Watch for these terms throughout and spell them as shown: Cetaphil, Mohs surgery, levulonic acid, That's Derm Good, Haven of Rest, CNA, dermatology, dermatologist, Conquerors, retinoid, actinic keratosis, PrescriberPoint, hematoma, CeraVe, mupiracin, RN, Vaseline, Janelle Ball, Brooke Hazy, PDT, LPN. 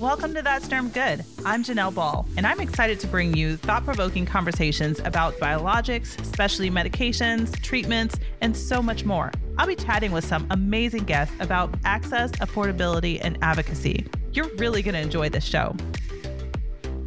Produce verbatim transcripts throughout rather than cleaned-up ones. Welcome to That's Derm Good. I'm Janelle Ball, and I'm excited to bring you thought-provoking conversations about biologics, specialty medications, treatments, and so much more. I'll be chatting with some amazing guests about access, affordability, and advocacy. You're really going to enjoy this show.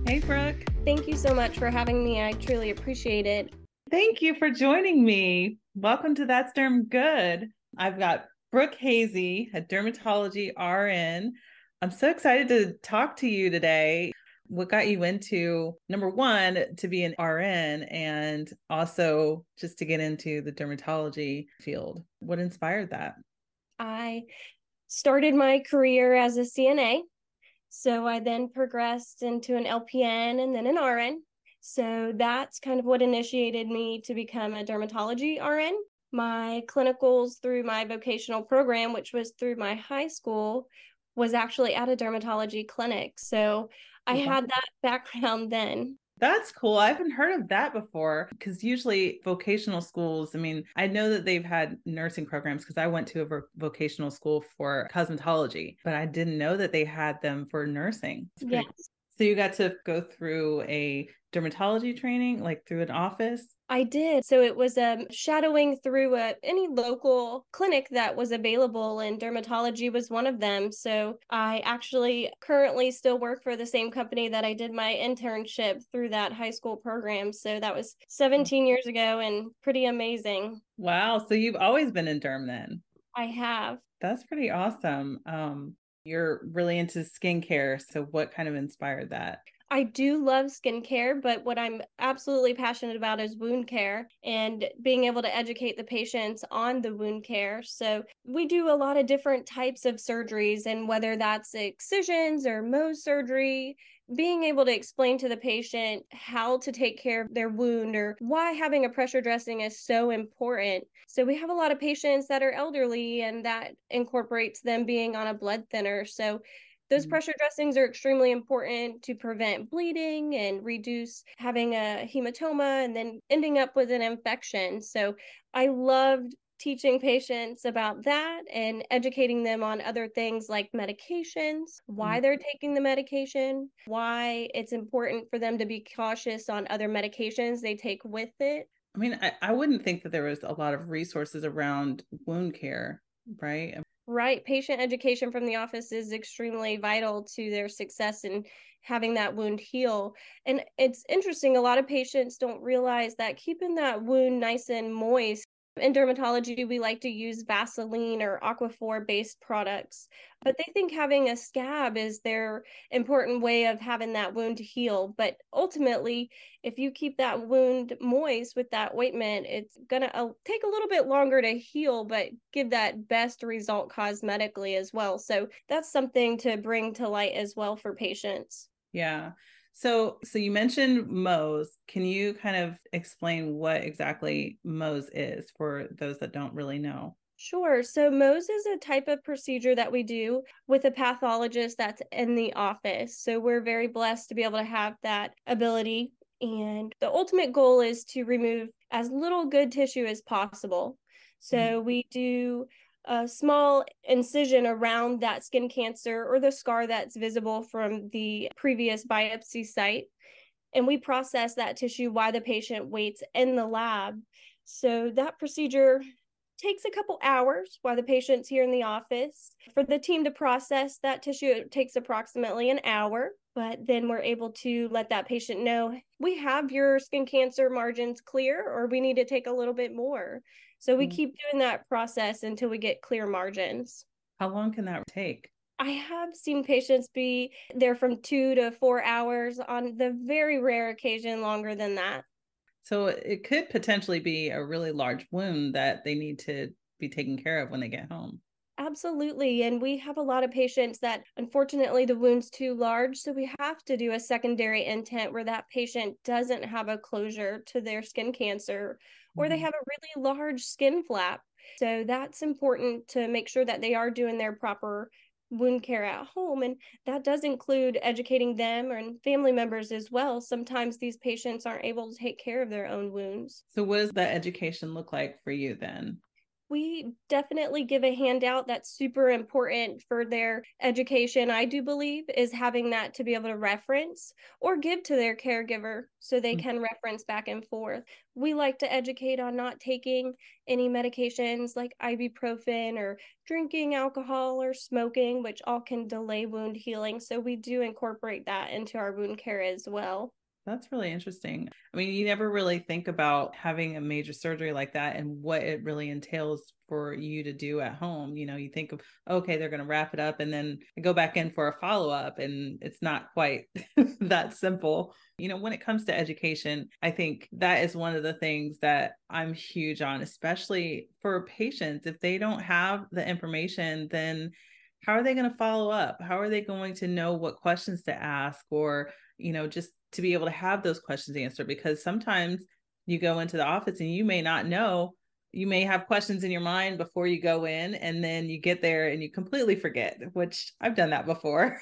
Hey, Brooke. Thank you so much for having me. I truly appreciate it. Thank you for joining me. Welcome to That's Derm Good. I've got Brooke Hazy, a dermatology R N. I'm so excited to talk to you today. What got you into, number one, to be an R N and also just to get into the dermatology field? What inspired that? I started my career as a C N A. So I then progressed into an L P N and then an R N. So that's kind of what initiated me to become a dermatology R N. My clinicals through my vocational program, which was through my high school, was actually at a dermatology clinic. So I yeah. had that background then. That's cool. I haven't heard of that before because usually vocational schools, I mean, I know that they've had nursing programs because I went to a vo- vocational school for cosmetology, but I didn't know that they had them for nursing. Pretty- yes. So you got to go through a dermatology training, like through an office? I did. So it was um, shadowing through a, any local clinic that was available, and dermatology was one of them. So I actually currently still work for the same company that I did my internship through that high school program. So that was seventeen years ago and pretty amazing. Wow. So you've always been in derm then? I have. That's pretty awesome. Um, you're really into skincare. So what kind of inspired that? I do love skincare, but what I'm absolutely passionate about is wound care and being able to educate the patients on the wound care. So we do a lot of different types of surgeries, and whether that's excisions or Mohs surgery, being able to explain to the patient how to take care of their wound or why having a pressure dressing is so important. So we have a lot of patients that are elderly, and that incorporates them being on a blood thinner. So those pressure dressings are extremely important to prevent bleeding and reduce having a hematoma and then ending up with an infection. So I loved teaching patients about that and educating them on other things like medications, why they're taking the medication, why it's important for them to be cautious on other medications they take with it. I mean, I, I wouldn't think that there was a lot of resources around wound care, right? Right. Patient education from the office is extremely vital to their success in having that wound heal. And it's interesting, a lot of patients don't realize that keeping that wound nice and moist. In dermatology, we like to use Vaseline or Aquaphor-based products, but they think having a scab is their important way of having that wound to heal. But ultimately, if you keep that wound moist with that ointment, it's going to take a little bit longer to heal, but give that best result cosmetically as well. So that's something to bring to light as well for patients. Yeah. So, so you mentioned Mohs. Can you kind of explain what exactly Mohs is for those that don't really know? Sure. So Mohs is a type of procedure that we do with a pathologist that's in the office. So we're very blessed to be able to have that ability. And the ultimate goal is to remove as little good tissue as possible. So mm-hmm. we do a small incision around that skin cancer or the scar that's visible from the previous biopsy site. And we process that tissue while the patient waits in the lab. So that procedure takes a couple hours while the patient's here in the office. For the team to process that tissue, it takes approximately an hour. But then we're able to let that patient know, we have your skin cancer margins clear, or we need to take a little bit more. So we mm-hmm. keep doing that process until we get clear margins. How long can that take? I have seen patients be there from two to four hours on the very rare occasion longer than that. So it could potentially be a really large wound that they need to be taken care of when they get home. Absolutely. And we have a lot of patients that, unfortunately, the wound's too large. So we have to do a secondary intent where that patient doesn't have a closure to their skin cancer, or they have a really large skin flap. So that's important to make sure that they are doing their proper wound care at home. And that does include educating them and family members as well. Sometimes these patients aren't able to take care of their own wounds. So what does that education look like for you then? we definitely give a handout that's super important for their education, I do believe, is having that to be able to reference or give to their caregiver so they can reference back and forth. We like to educate on not taking any medications like ibuprofen or drinking alcohol or smoking, which all can delay wound healing. So we do incorporate that into our wound care as well. That's really interesting. I mean, you never really think about having a major surgery like that and what it really entails for you to do at home. You know, you think of, okay, they're going to wrap it up and then go back in for a follow-up, and it's not quite that simple. You know, when it comes to education, I think that is one of the things that I'm huge on, especially for patients. If they don't have the information, then how are they going to follow up? How are they going to know what questions to ask, or, you know, just to be able to have those questions answered? Because sometimes you go into the office and you may not know, you may have questions in your mind before you go in, and then you get there and you completely forget, which I've done that before.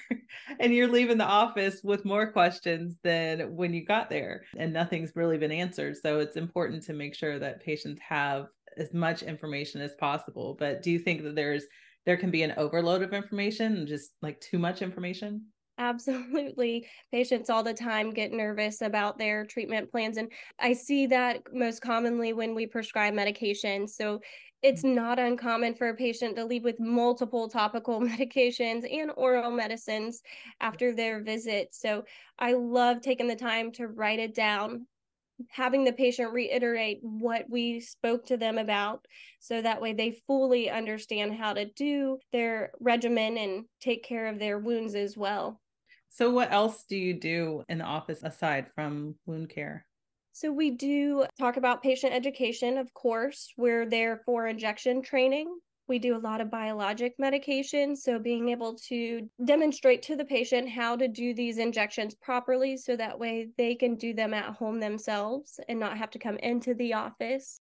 And you're leaving the office with more questions than when you got there, and nothing's really been answered. So it's important to make sure that patients have as much information as possible. But do you think that there's, there can be an overload of information and just like too much information? Absolutely. Patients all the time get nervous about their treatment plans. And I see that most commonly when we prescribe medication. So it's not uncommon for a patient to leave with multiple topical medications and oral medicines after their visit. So I love taking the time to write it down, having the patient reiterate what we spoke to them about, so that way they fully understand how to do their regimen and take care of their wounds as well. So what else do you do in the office aside from wound care? So we do talk about patient education, of course. We're there for injection training. We do a lot of biologic medication, so being able to demonstrate to the patient how to do these injections properly so that way they can do them at home themselves and not have to come into the office.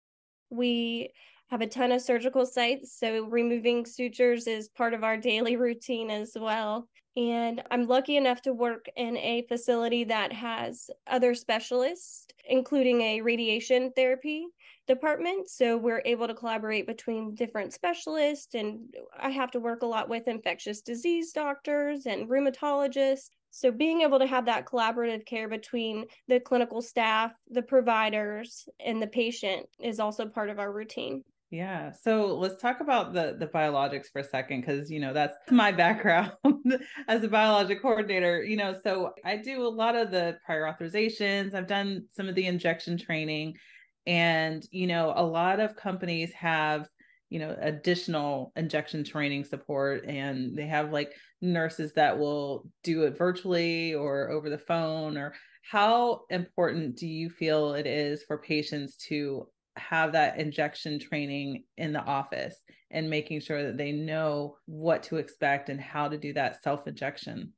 We have a ton of surgical sites, so removing sutures is part of our daily routine as well. And I'm lucky enough to work in a facility that has other specialists, including a radiation therapy department. So we're able to collaborate between different specialists, and I have to work a lot with infectious disease doctors and rheumatologists. So being able to have that collaborative care between the clinical staff, the providers, and the patient is also part of our routine. Yeah. So let's talk about the, the biologics for a second, because, you know, that's my background as a biologic coordinator, you know, so I do a lot of the prior authorizations. I've done some of the injection training, and, you know, a lot of companies have, you know, additional injection training support, and they have like nurses that will do it virtually or over the phone. Or how important do you feel it is for patients to have that injection training in the office and making sure that they know what to expect and how to do that self-injection?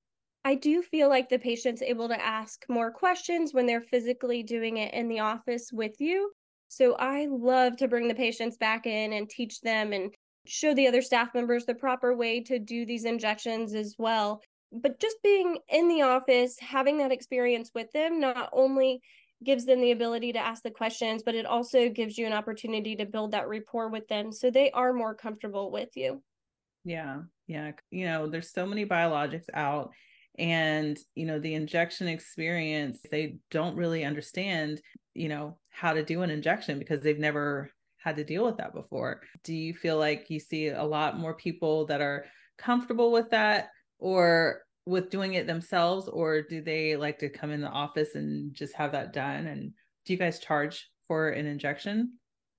I do feel like the patient's able to ask more questions when they're physically doing it in the office with you. So I love to bring the patients back in and teach them and show the other staff members the proper way to do these injections as well. But just being in the office, having that experience with them, not only gives them the ability to ask the questions, but it also gives you an opportunity to build that rapport with them so they are more comfortable with you. Yeah, yeah. You know, there's so many biologics out. And, you know, the injection experience, they don't really understand, you know, how to do an injection because they've never had to deal with that before. Do you feel like you see a lot more people that are comfortable with that or with doing it themselves, or do they like to come in the office and just have that done? And do you guys charge for an injection?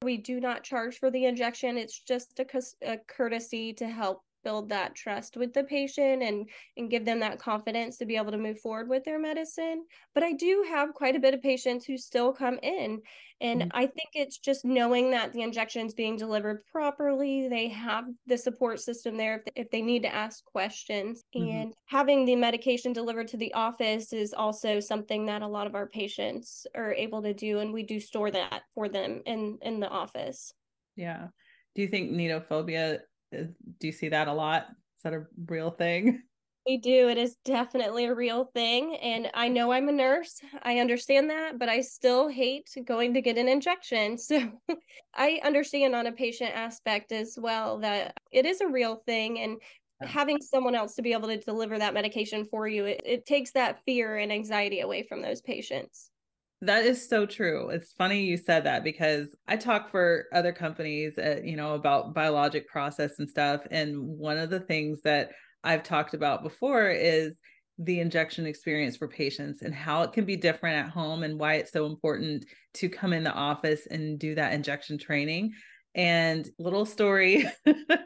We do not charge for the injection. It's just a, a courtesy to help build that trust with the patient and, and give them that confidence to be able to move forward with their medicine. But I do have quite a bit of patients who still come in. And mm-hmm. I think it's just knowing that the injection's being delivered properly. They have the support system there if they, if they need to ask questions. Mm-hmm. And having the medication delivered to the office is also something that a lot of our patients are able to do. And we do store that for them in, in the office. Yeah. Do you think needle phobia, do you see that a lot? Is that a real thing? We do. It is definitely a real thing. And I know I'm a nurse. I understand that, but I still hate going to get an injection. So I understand on a patient aspect as well that it is a real thing. And having someone else to be able to deliver that medication for you, it, it takes that fear and anxiety away from those patients. That is so true. It's funny you said that because I talk for other companies, at, you know, about biologic process and stuff. And one of the things that I've talked about before is the injection experience for patients and how it can be different at home and why it's so important to come in the office and do that injection training. And little story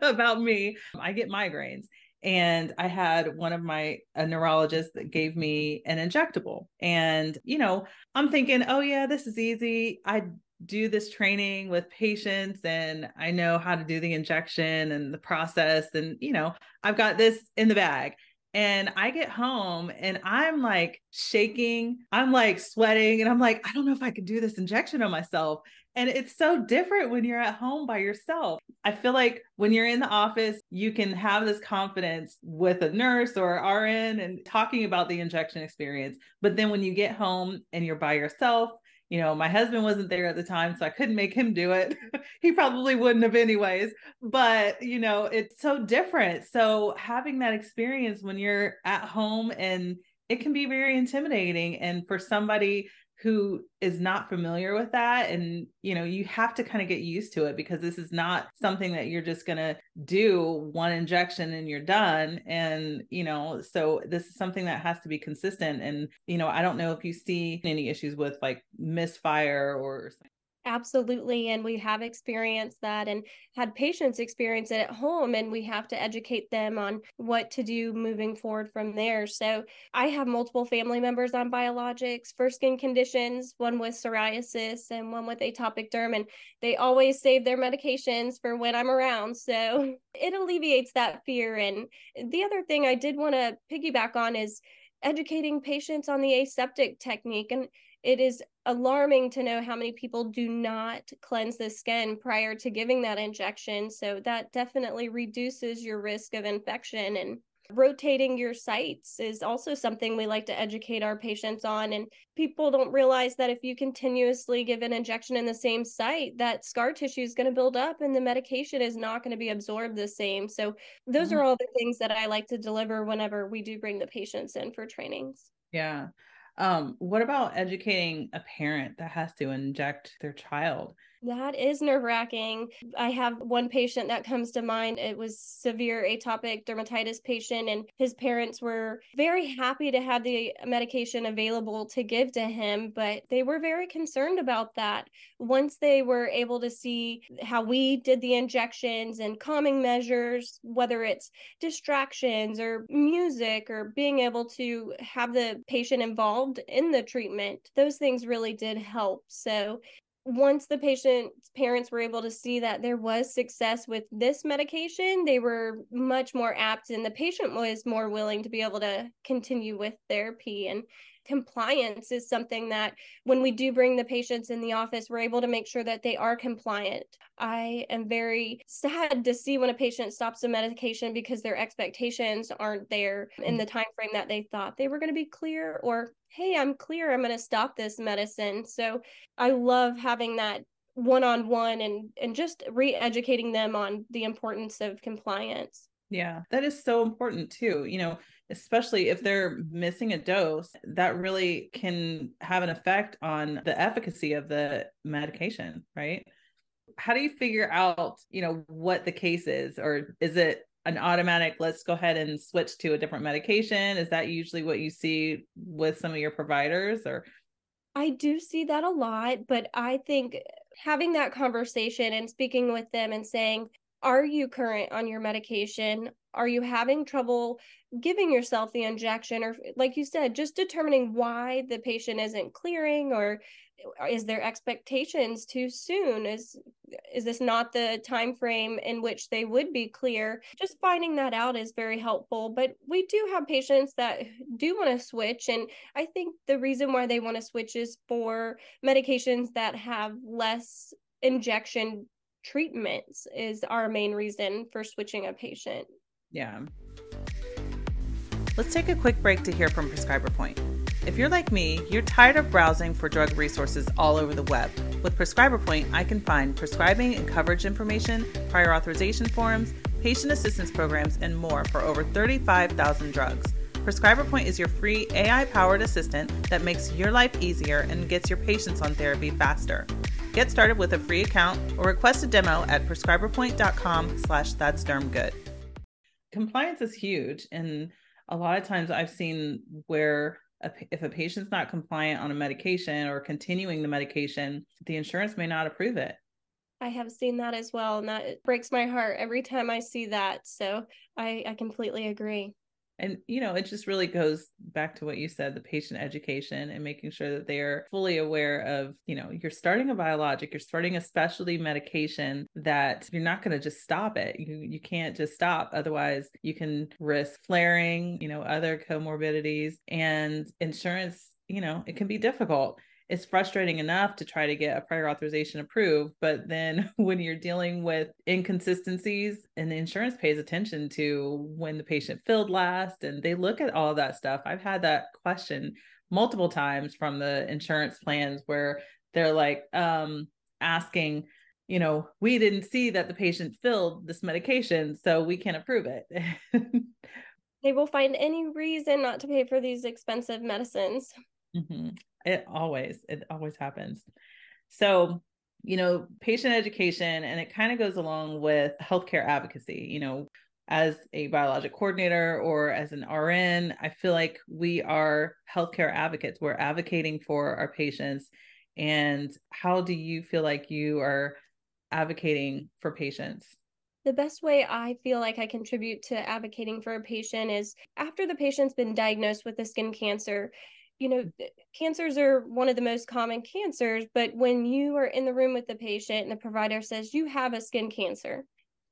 about me, I get migraines. And I had one of my a neurologist that gave me an injectable. And, you know, I'm thinking, oh yeah, this is easy. I do this training with patients and I know how to do the injection and the process. And, you know, I've got this in the bag. And I get home and I'm like shaking, I'm like sweating, and I'm like, I don't know if I could do this injection on myself. And it's so different when you're at home by yourself. I feel like when you're in the office, you can have this confidence with a nurse or R N and talking about the injection experience. But then when you get home and you're by yourself, you know, my husband wasn't there at the time, so I couldn't make him do it. He probably wouldn't have anyways, but you know, it's so different. So having that experience when you're at home, and it can be very intimidating. And for somebody who is not familiar with that, and, you know, you have to kind of get used to it because this is not something that you're just going to do one injection and you're done. And, you know, so this is something that has to be consistent. And, you know, I don't know if you see any issues with like misfire or something. Absolutely. And we have experienced that and had patients experience it at home, and we have to educate them on what to do moving forward from there. So I have multiple family members on biologics for skin conditions, one with psoriasis and one with atopic derm, and they always save their medications for when I'm around. So it alleviates that fear. And the other thing I did want to piggyback on is educating patients on the aseptic technique. And it is alarming to know how many people do not cleanse the skin prior to giving that injection. So that definitely reduces your risk of infection. And rotating your sites is also something we like to educate our patients on. And people don't realize that if you continuously give an injection in the same site, that scar tissue is going to build up and the medication is not going to be absorbed the same. So those mm-hmm. are all the things that I like to deliver whenever we do bring the patients in for trainings. Yeah. Um, what about educating a parent that has to inject their child? That is nerve-wracking. I have one patient that comes to mind. It was severe atopic dermatitis patient, and his parents were very happy to have the medication available to give to him, but they were very concerned about that. Once they were able to see how we did the injections and calming measures, whether it's distractions or music or being able to have the patient involved in the treatment, those things really did help. So once the patient's parents were able to see that there was success with this medication, they were much more apt, and the patient was more willing to be able to continue with therapy. And compliance is something that when we do bring the patients in the office, we're able to make sure that they are compliant. I am very sad to see when a patient stops the medication because their expectations aren't there in the time frame that they thought they were going to be clear, or, hey, I'm clear, I'm going to stop this medicine. So I love having that one-on-one and, and just re-educating them on the importance of compliance. Yeah, that is so important too. You know, especially if they're missing a dose, that really can have an effect on the efficacy of the medication, right? How do you figure out, you know, what the case is? Or is it an automatic, let's go ahead and switch to a different medication? Is that usually what you see with some of your providers? Or I do see that a lot, but I think having that conversation and speaking with them and saying, are you current on your medication? Are you having trouble giving yourself the injection? Or like you said, just determining why the patient isn't clearing, or is their expectations too soon? Is is this not the time frame in which they would be clear? Just finding that out is very helpful. But we do have patients that do want to switch. And I think the reason why they want to switch is for medications that have less injection treatments is our main reason for switching a patient. Yeah. Let's take a quick break to hear from PrescriberPoint. If you're like me, you're tired of browsing for drug resources all over the web. With PrescriberPoint, I can find prescribing and coverage information, prior authorization forms, patient assistance programs, and more for over thirty-five thousand drugs. PrescriberPoint is your free A I-powered assistant that makes your life easier and gets your patients on therapy faster. Get started with a free account or request a demo at prescriberpoint dot com slash that's derm good. Compliance is huge, and a lot of times I've seen where a, if a patient's not compliant on a medication or continuing the medication, the insurance may not approve it. I have seen that as well, and that it breaks my heart every time I see that. So I, I completely agree. And, you know, it just really goes back to what you said, the patient education and making sure that they're fully aware of, you know, you're starting a biologic, you're starting a specialty medication that you're not going to just stop it. You, you can't just stop. Otherwise you can risk flaring, you know, other comorbidities, and insurance, you know, it can be difficult. It's frustrating enough to try to get a prior authorization approved, but then when you're dealing with inconsistencies and the insurance pays attention to when the patient filled last, and they look at all that stuff. I've had that question multiple times from the insurance plans where they're like, um, asking, you know, we didn't see that the patient filled this medication, so we can't approve it. They will find any reason not to pay for these expensive medicines. Mm-hmm. It always, it always happens. So, you know, patient education, and it kind of goes along with healthcare advocacy. You know, as a biologic coordinator or as an R N, I feel like we are healthcare advocates. We're advocating for our patients. And how do you feel like you are advocating for patients? The best way I feel like I contribute to advocating for a patient is after the patient's been diagnosed with a skin cancer. You know, cancers are one of the most common cancers, but when you are in the room with the patient and the provider says you have a skin cancer,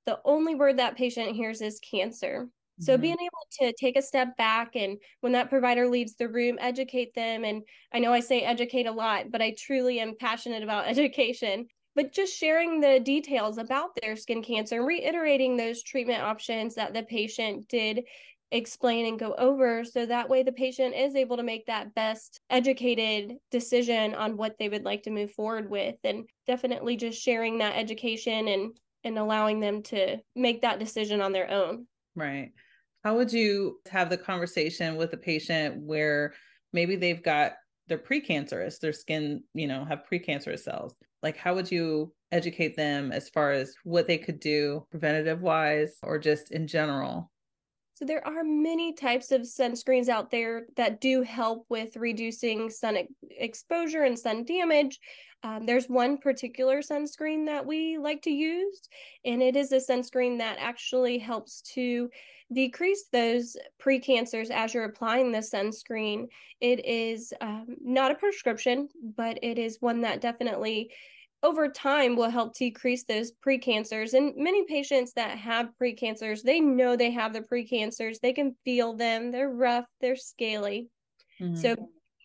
the only word that patient hears is cancer. So mm-hmm. being able to take a step back, and when that provider leaves the room, educate them. And I know I say educate a lot, but I truly am passionate about education, but just sharing the details about their skin cancer and reiterating those treatment options that the patient did explain and go over, so that way the patient is able to make that best educated decision on what they would like to move forward with. And definitely just sharing that education and and allowing them to make that decision on their own. Right. How would you have the conversation with a patient where maybe they've got they're precancerous, their skin, you know, have precancerous cells? Like, how would you educate them as far as what they could do preventative wise or just in general? So there are many types of sunscreens out there that do help with reducing sun ex- exposure and sun damage. Um, there's one particular sunscreen that we like to use, and it is a sunscreen that actually helps to decrease those precancers as you're applying the sunscreen. It is um, not a prescription, but it is one that definitely over time will help decrease those precancers. And many patients that have precancers, they know they have the precancers, they can feel them, they're rough, they're scaly. Mm-hmm. So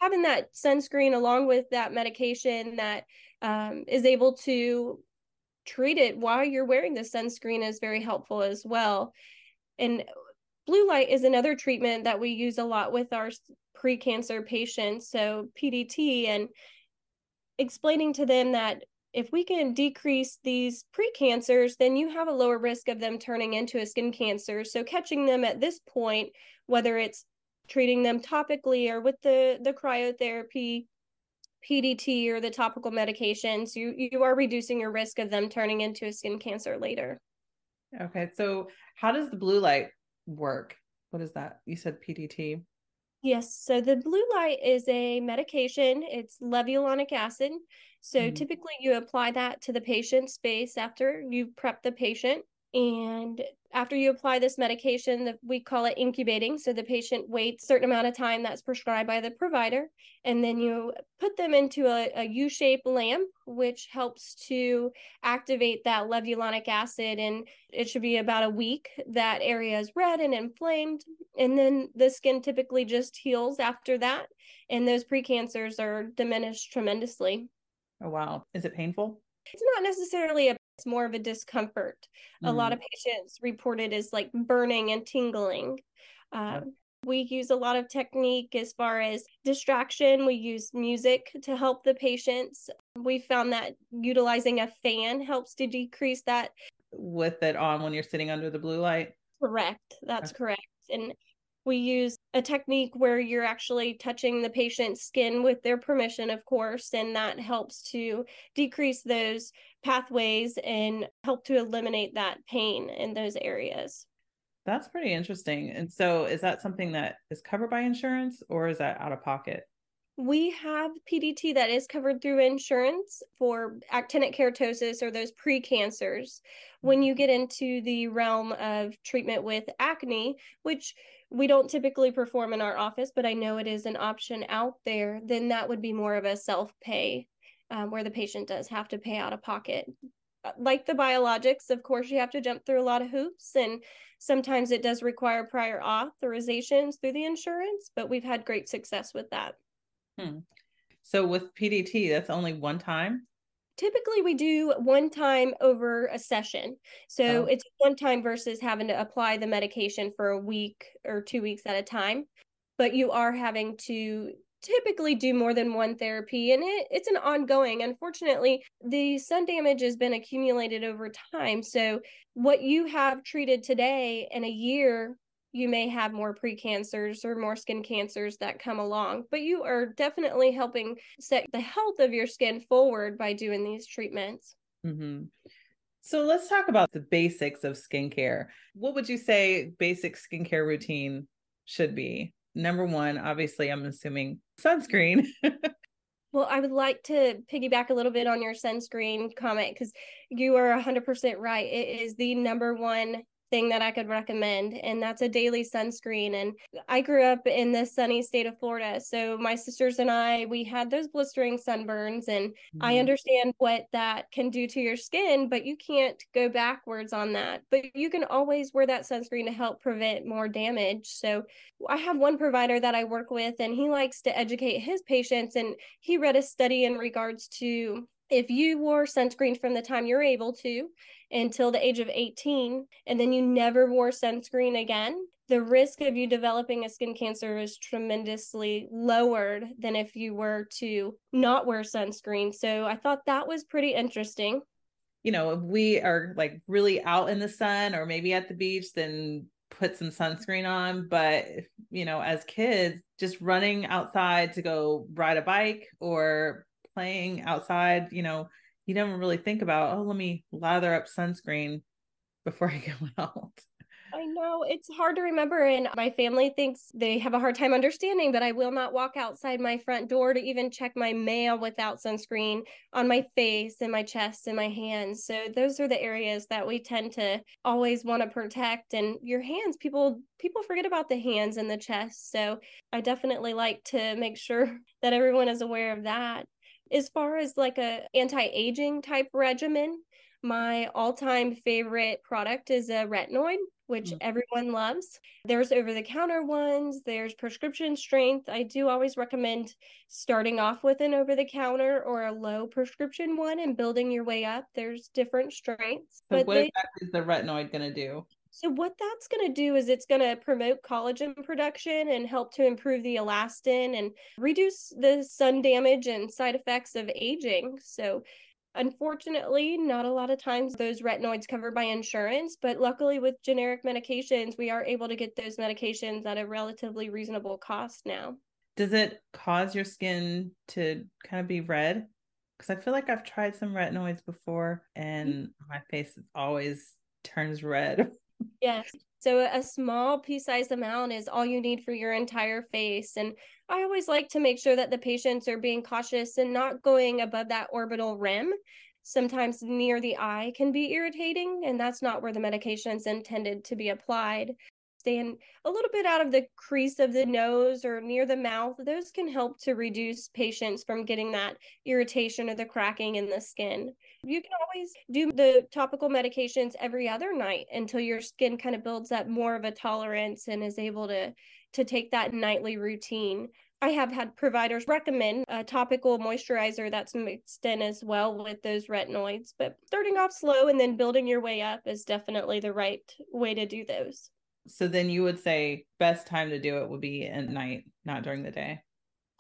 having that sunscreen along with that medication that um, is able to treat it while you're wearing the sunscreen is very helpful as well. And blue light is another treatment that we use a lot with our precancer patients, so P D T, and explaining to them that if we can decrease these precancers, then you have a lower risk of them turning into a skin cancer. So catching them at this point, whether it's treating them topically or with the, the cryotherapy, P D T, or the topical medications, you, you are reducing your risk of them turning into a skin cancer later. Okay. So how does the blue light work? What is that? You said P D T. Yes. So the blue light is a medication. It's levulonic acid. So mm-hmm. typically you apply that to the patient's face after you prep the patient. And after you apply this medication, the, we call it incubating. So the patient waits a certain amount of time that's prescribed by the provider. And then you put them into a, a U-shaped lamp, which helps to activate that levulonic acid. And it should be about a week. That area is red and inflamed. And then the skin typically just heals after that. And those precancers are diminished tremendously. Oh, wow. Is it painful? It's not necessarily a It's more of a discomfort. Mm. A lot of patients report it as like burning and tingling. Um, We use a lot of technique as far as distraction. We use music to help the patients. We found that utilizing a fan helps to decrease that. With it on when you're sitting under the blue light? Correct. That's okay. Correct. And we use a technique where you're actually touching the patient's skin with their permission, of course, and that helps to decrease those pathways and help to eliminate that pain in those areas. That's pretty interesting. And so is that something that is covered by insurance or is that out of pocket? We have P D T that is covered through insurance for actinic keratosis or those precancers. When you get into the realm of treatment with acne, which we don't typically perform in our office, but I know it is an option out there, then that would be more of a self-pay um, where the patient does have to pay out of pocket. Like the biologics, of course, you have to jump through a lot of hoops, and sometimes it does require prior authorizations through the insurance, but we've had great success with that. Hmm. So with P D T, that's only one time? Typically, we do one time over a session. So oh. It's one time versus having to apply the medication for a week or two weeks at a time. But you are having to typically do more than one therapy, and it, it's an ongoing. Unfortunately, the sun damage has been accumulated over time. So what you have treated today in a year, you may have more precancers or more skin cancers that come along, but you are definitely helping set the health of your skin forward by doing these treatments. Mm-hmm. So let's talk about the basics of skincare. What would you say basic skincare routine should be? Number one, obviously, I'm assuming sunscreen. Well, I would like to piggyback a little bit on your sunscreen comment because you are one hundred percent right. It is the number one thing that I could recommend, and that's a daily sunscreen. And I grew up in the sunny state of Florida, so my sisters and I, we had those blistering sunburns, and mm-hmm. I understand what that can do to your skin, but you can't go backwards on that. But you can always wear that sunscreen to help prevent more damage. So I have one provider that I work with, and he likes to educate his patients, and he read a study in regards to if you wore sunscreen from the time you're able to until the age of eighteen, and then you never wore sunscreen again, the risk of you developing a skin cancer is tremendously lowered than if you were to not wear sunscreen. So I thought that was pretty interesting. You know, if we are like really out in the sun or maybe at the beach, then put some sunscreen on. But, you know, as kids, just running outside to go ride a bike or playing outside, you know, you never really think about, oh, let me lather up sunscreen before I go out. I know it's hard to remember. And my family thinks they have a hard time understanding, but I will not walk outside my front door to even check my mail without sunscreen on my face and my chest and my hands. So those are the areas that we tend to always want to protect. And your hands, people, people forget about the hands and the chest. So I definitely like to make sure that everyone is aware of that. As far as like a anti-aging type regimen, my all-time favorite product is a retinoid, which mm-hmm. everyone loves. There's over-the-counter ones, there's prescription strength. I do always recommend starting off with an over-the-counter or a low prescription one and building your way up. There's different strengths. So but what they- exactly is the retinoid going to do? So what that's going to do is it's going to promote collagen production and help to improve the elastin and reduce the sun damage and side effects of aging. So unfortunately, not a lot of times those retinoids covered by insurance, but luckily with generic medications, we are able to get those medications at a relatively reasonable cost now. Does it cause your skin to kind of be red? Because I feel like I've tried some retinoids before and my face always turns red. Yes. So a small pea-sized amount is all you need for your entire face. And I always like to make sure that the patients are being cautious and not going above that orbital rim. Sometimes near the eye can be irritating, and that's not where the medication is intended to be applied. Staying a little bit out of the crease of the nose or near the mouth, those can help to reduce patients from getting that irritation or the cracking in the skin. You can always do the topical medications every other night until your skin kind of builds up more of a tolerance and is able to, to take that nightly routine. I have had providers recommend a topical moisturizer that's mixed in as well with those retinoids, but starting off slow and then building your way up is definitely the right way to do those. So then you would say best time to do it would be at night, not during the day.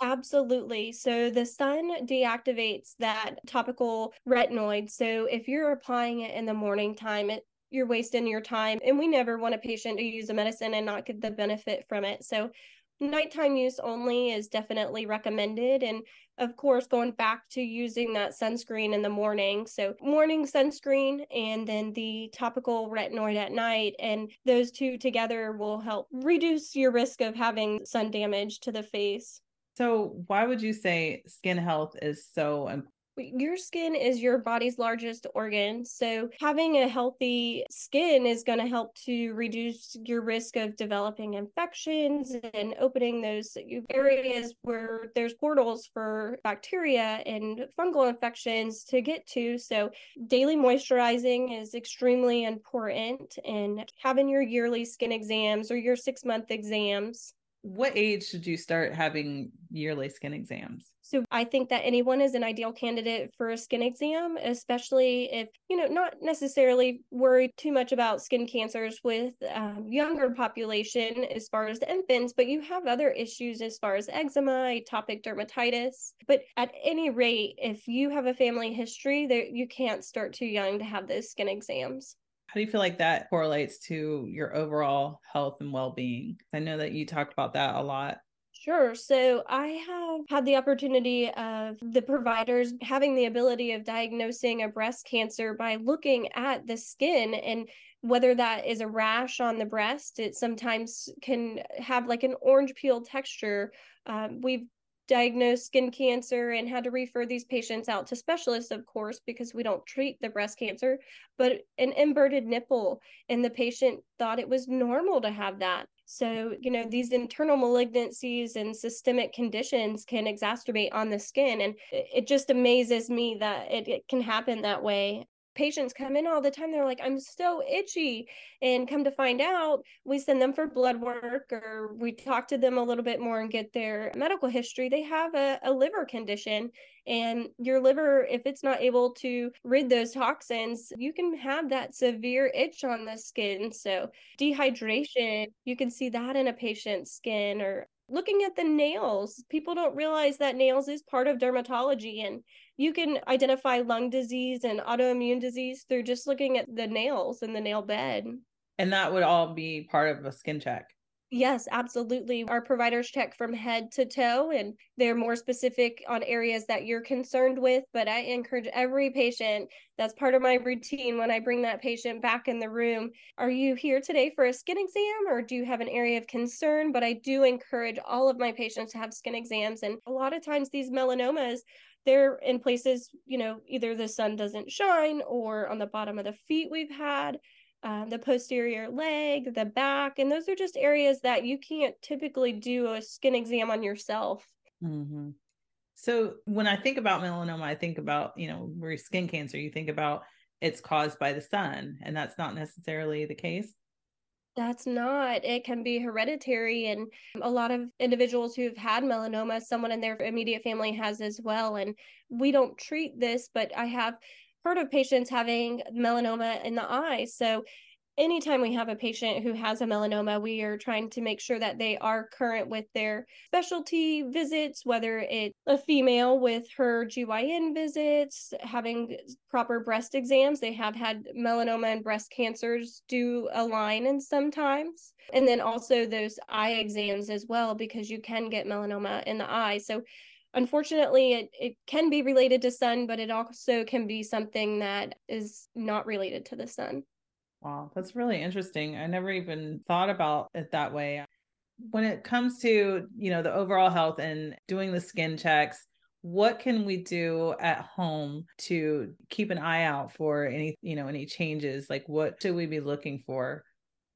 Absolutely. So the sun deactivates that topical retinoid. So if you're applying it in the morning time, it, you're wasting your time. And we never want a patient to use a medicine and not get the benefit from it. So nighttime use only is definitely recommended. And of course, going back to using that sunscreen in the morning. So morning sunscreen and then the topical retinoid at night. And those two together will help reduce your risk of having sun damage to the face. So why would you say skin health is so important? Your skin is your body's largest organ. So having a healthy skin is going to help to reduce your risk of developing infections and opening those areas where there's portals for bacteria and fungal infections to get to. So daily moisturizing is extremely important, and having your yearly skin exams or your six month exams. What age should you start having yearly skin exams? So I think that anyone is an ideal candidate for a skin exam, especially if, you know, not necessarily worry too much about skin cancers with um, younger population as far as the infants, but you have other issues as far as eczema, atopic dermatitis. But at any rate, if you have a family history, there you can't start too young to have those skin exams. How do you feel like that correlates to your overall health and well-being? I know that you talk about that a lot. Sure. So I have had the opportunity of the providers having the ability of diagnosing a breast cancer by looking at the skin, and whether that is a rash on the breast, it sometimes can have like an orange peel texture. Um, we've diagnosed skin cancer and had to refer these patients out to specialists, of course, because we don't treat the breast cancer, but an inverted nipple, and the patient thought it was normal to have that. So, you know, these internal malignancies and systemic conditions can exacerbate on the skin. And it just amazes me that it, it can happen that way. Patients come in all the time, they're like, I'm so itchy. And come to find out, we send them for blood work, or we talk to them a little bit more and get their medical history. They have a, a liver condition, and your liver, if it's not able to rid those toxins, you can have that severe itch on the skin. So dehydration, you can see that in a patient's skin, or looking at the nails. People don't realize that nails is part of dermatology, and you can identify lung disease and autoimmune disease through just looking at the nails and the nail bed. And that would all be part of a skin check. Yes, absolutely. Our providers check from head to toe, and they're more specific on areas that you're concerned with. But I encourage every patient, that's part of my routine when I bring that patient back in the room. Are you here today for a skin exam, or do you have an area of concern? But I do encourage all of my patients to have skin exams. And a lot of times these melanomas, they're in places, you know, either the sun doesn't shine, or on the bottom of the feet we've had. Uh, the posterior leg, the back, and those are just areas that you can't typically do a skin exam on yourself. Mm-hmm. So when I think about melanoma, I think about, you know, where skin cancer, you think about it's caused by the sun, and that's not necessarily the case. That's not. It can be hereditary. And a lot of individuals who've had melanoma, someone in their immediate family has as well. And we don't treat this, but I have heard of patients having melanoma in the eye. So anytime we have a patient who has a melanoma, we are trying to make sure that they are current with their specialty visits, whether it's a female with her G Y N visits, having proper breast exams. They have had melanoma and breast cancers do align in sometimes. And then also those eye exams as well, because you can get melanoma in the eye. So unfortunately, it, it can be related to sun, but it also can be something that is not related to the sun. Wow, that's really interesting. I never even thought about it that way. When it comes to, you know, the overall health and doing the skin checks, what can we do at home to keep an eye out for any, you know, any changes? Like, what should we be looking for?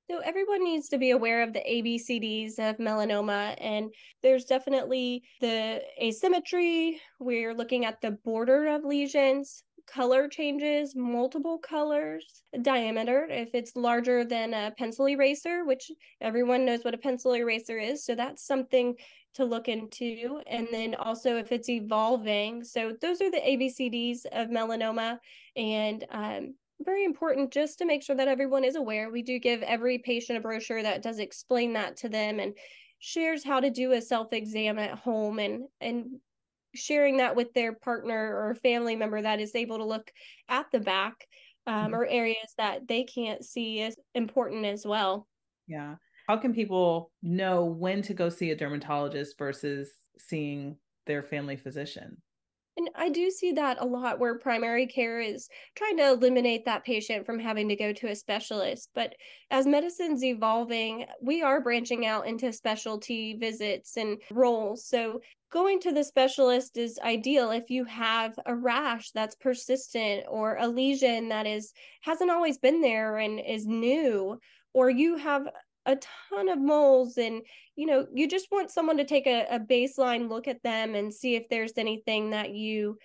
So everyone needs to be aware of the A B C Ds of melanoma, and there's definitely the asymmetry. We're looking at the border of lesions, color changes, multiple colors, diameter, if it's larger than a pencil eraser, which everyone knows what a pencil eraser is. So that's something to look into. And then also if it's evolving. So those are the A B C Ds of melanoma. And um, very important just to make sure that everyone is aware. We do give every patient a brochure that does explain that to them and shares how to do a self-exam at home, and and sharing that with their partner or family member that is able to look at the back um, mm-hmm. or areas that they can't see is important as well. Yeah. How can people know when to go see a dermatologist versus seeing their family physician? And I do see that a lot where primary care is trying to eliminate that patient from having to go to a specialist. But as medicine's evolving, we are branching out into specialty visits and roles. So going to the specialist is ideal if you have a rash that's persistent or a lesion that is hasn't always been there and is new, or you have a ton of moles and, you know, you just want someone to take a, a baseline look at them and see if there's anything that you,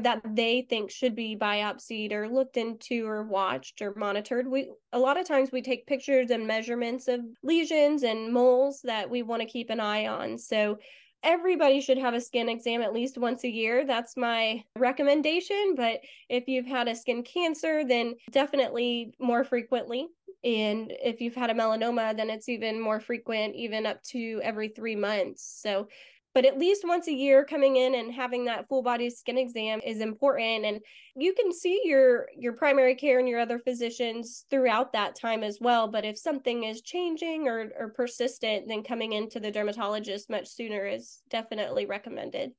that they think should be biopsied or looked into or watched or monitored. We, a lot of times we take pictures and measurements of lesions and moles that we want to keep an eye on. So everybody should have a skin exam at least once a year. That's my recommendation. But if you've had a skin cancer, then definitely more frequently. And if you've had a melanoma, then it's even more frequent, even up to every three months. So, but at least once a year coming in and having that full body skin exam is important. And you can see your, your primary care and your other physicians throughout that time as well. But if something is changing or, or persistent, then coming into the dermatologist much sooner is definitely recommended.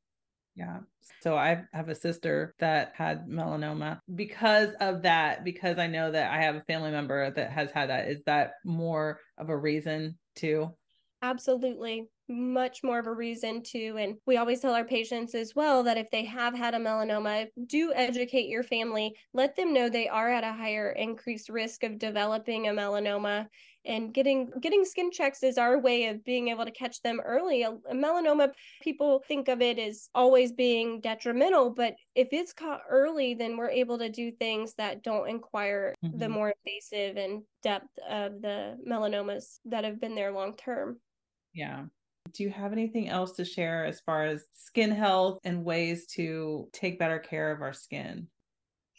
Yeah. So I have a sister that had melanoma. Because of that, because I know that I have a family member that has had that, is that more of a reason too? Absolutely. Much more of a reason too. And we always tell our patients as well that if they have had a melanoma, do educate your family, let them know they are at a higher increased risk of developing a melanoma. And getting getting skin checks is our way of being able to catch them early. A, a melanoma, people think of it as always being detrimental, but if it's caught early, then we're able to do things that don't inquire mm-hmm. the more invasive and depth of the melanomas that have been there long term. Yeah. Do you have anything else to share as far as skin health and ways to take better care of our skin?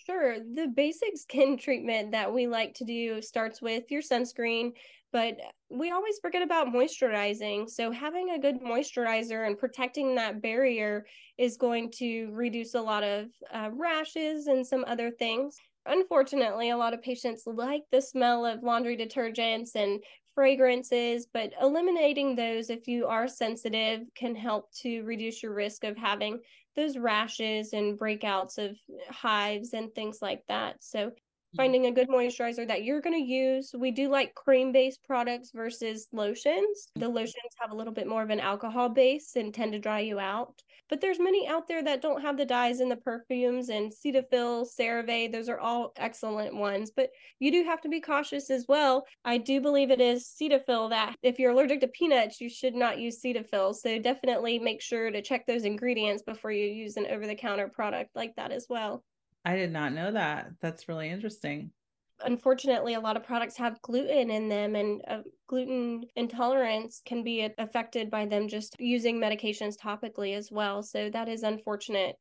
Sure. The basic skin treatment that we like to do starts with your sunscreen, but we always forget about moisturizing. So having a good moisturizer and protecting that barrier is going to reduce a lot of uh, rashes and some other things. Unfortunately, a lot of patients like the smell of laundry detergents and fragrances, but eliminating those if you are sensitive can help to reduce your risk of having those rashes and breakouts of hives and things like that. So finding a good moisturizer that you're going to use. We do like cream-based products versus lotions. The lotions have a little bit more of an alcohol base and tend to dry you out. But there's many out there that don't have the dyes and the perfumes, and Cetaphil, CeraVe, those are all excellent ones. But you do have to be cautious as well. I do believe it is Cetaphil that if you're allergic to peanuts, you should not use Cetaphil. So definitely make sure to check those ingredients before you use an over-the-counter product like that as well. I did not know that. That's really interesting. Unfortunately, a lot of products have gluten in them, and uh, gluten intolerance can be affected by them just using medications topically as well. So that is unfortunate.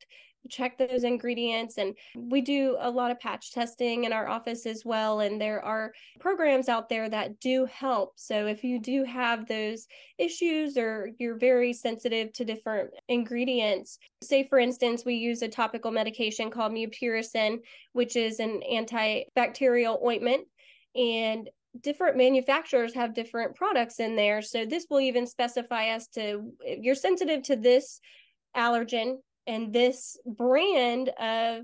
Check those ingredients. And we do a lot of patch testing in our office as well. And there are programs out there that do help. So if you do have those issues or you're very sensitive to different ingredients, say, for instance, we use a topical medication called mupiracin, which is an antibacterial ointment. And different manufacturers have different products in there. So this will even specify as to if you're sensitive to this allergen, and this brand of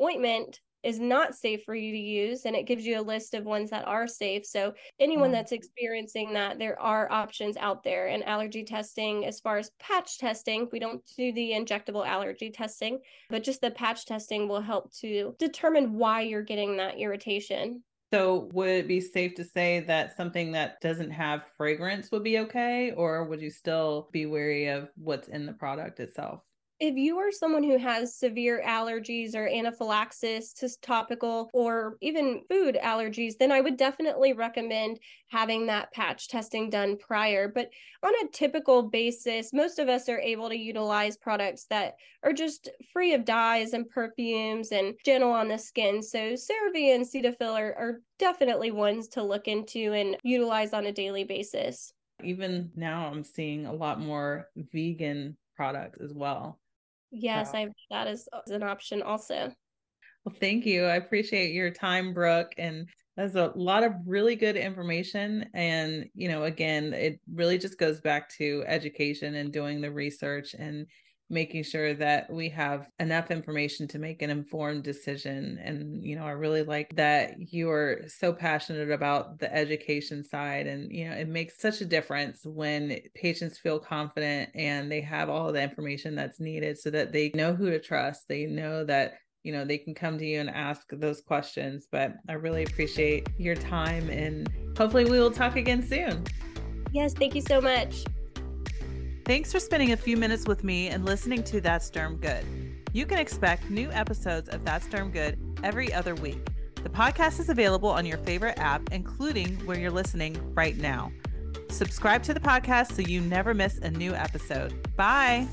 ointment is not safe for you to use. And it gives you a list of ones that are safe. So anyone that's experiencing that, there are options out there. And allergy testing, as far as patch testing, we don't do the injectable allergy testing, but just the patch testing will help to determine why you're getting that irritation. So would it be safe to say that something that doesn't have fragrance would be okay? Or would you still be wary of what's in the product itself? If you are someone who has severe allergies or anaphylaxis to topical or even food allergies, then I would definitely recommend having that patch testing done prior. But on a typical basis, most of us are able to utilize products that are just free of dyes and perfumes and gentle on the skin. So CeraVe and Cetaphil are, are definitely ones to look into and utilize on a daily basis. Even now I'm seeing a lot more vegan products as well. Yes, so. I that is an option also. Well, thank you. I appreciate your time, Brooke. And that's a lot of really good information. And, you know, again, it really just goes back to education and doing the research and making sure that we have enough information to make an informed decision. And, you know, I really like that you are so passionate about the education side. And, you know, it makes such a difference when patients feel confident and they have all the information that's needed so that they know who to trust. They know that, you know, they can come to you and ask those questions. But I really appreciate your time, and hopefully we will talk again soon. Yes, thank you so much. Thanks for spending a few minutes with me and listening to That's Derm Good. You can expect new episodes of That's Derm Good every other week. The podcast is available on your favorite app, including where you're listening right now. Subscribe to the podcast so you never miss a new episode. Bye.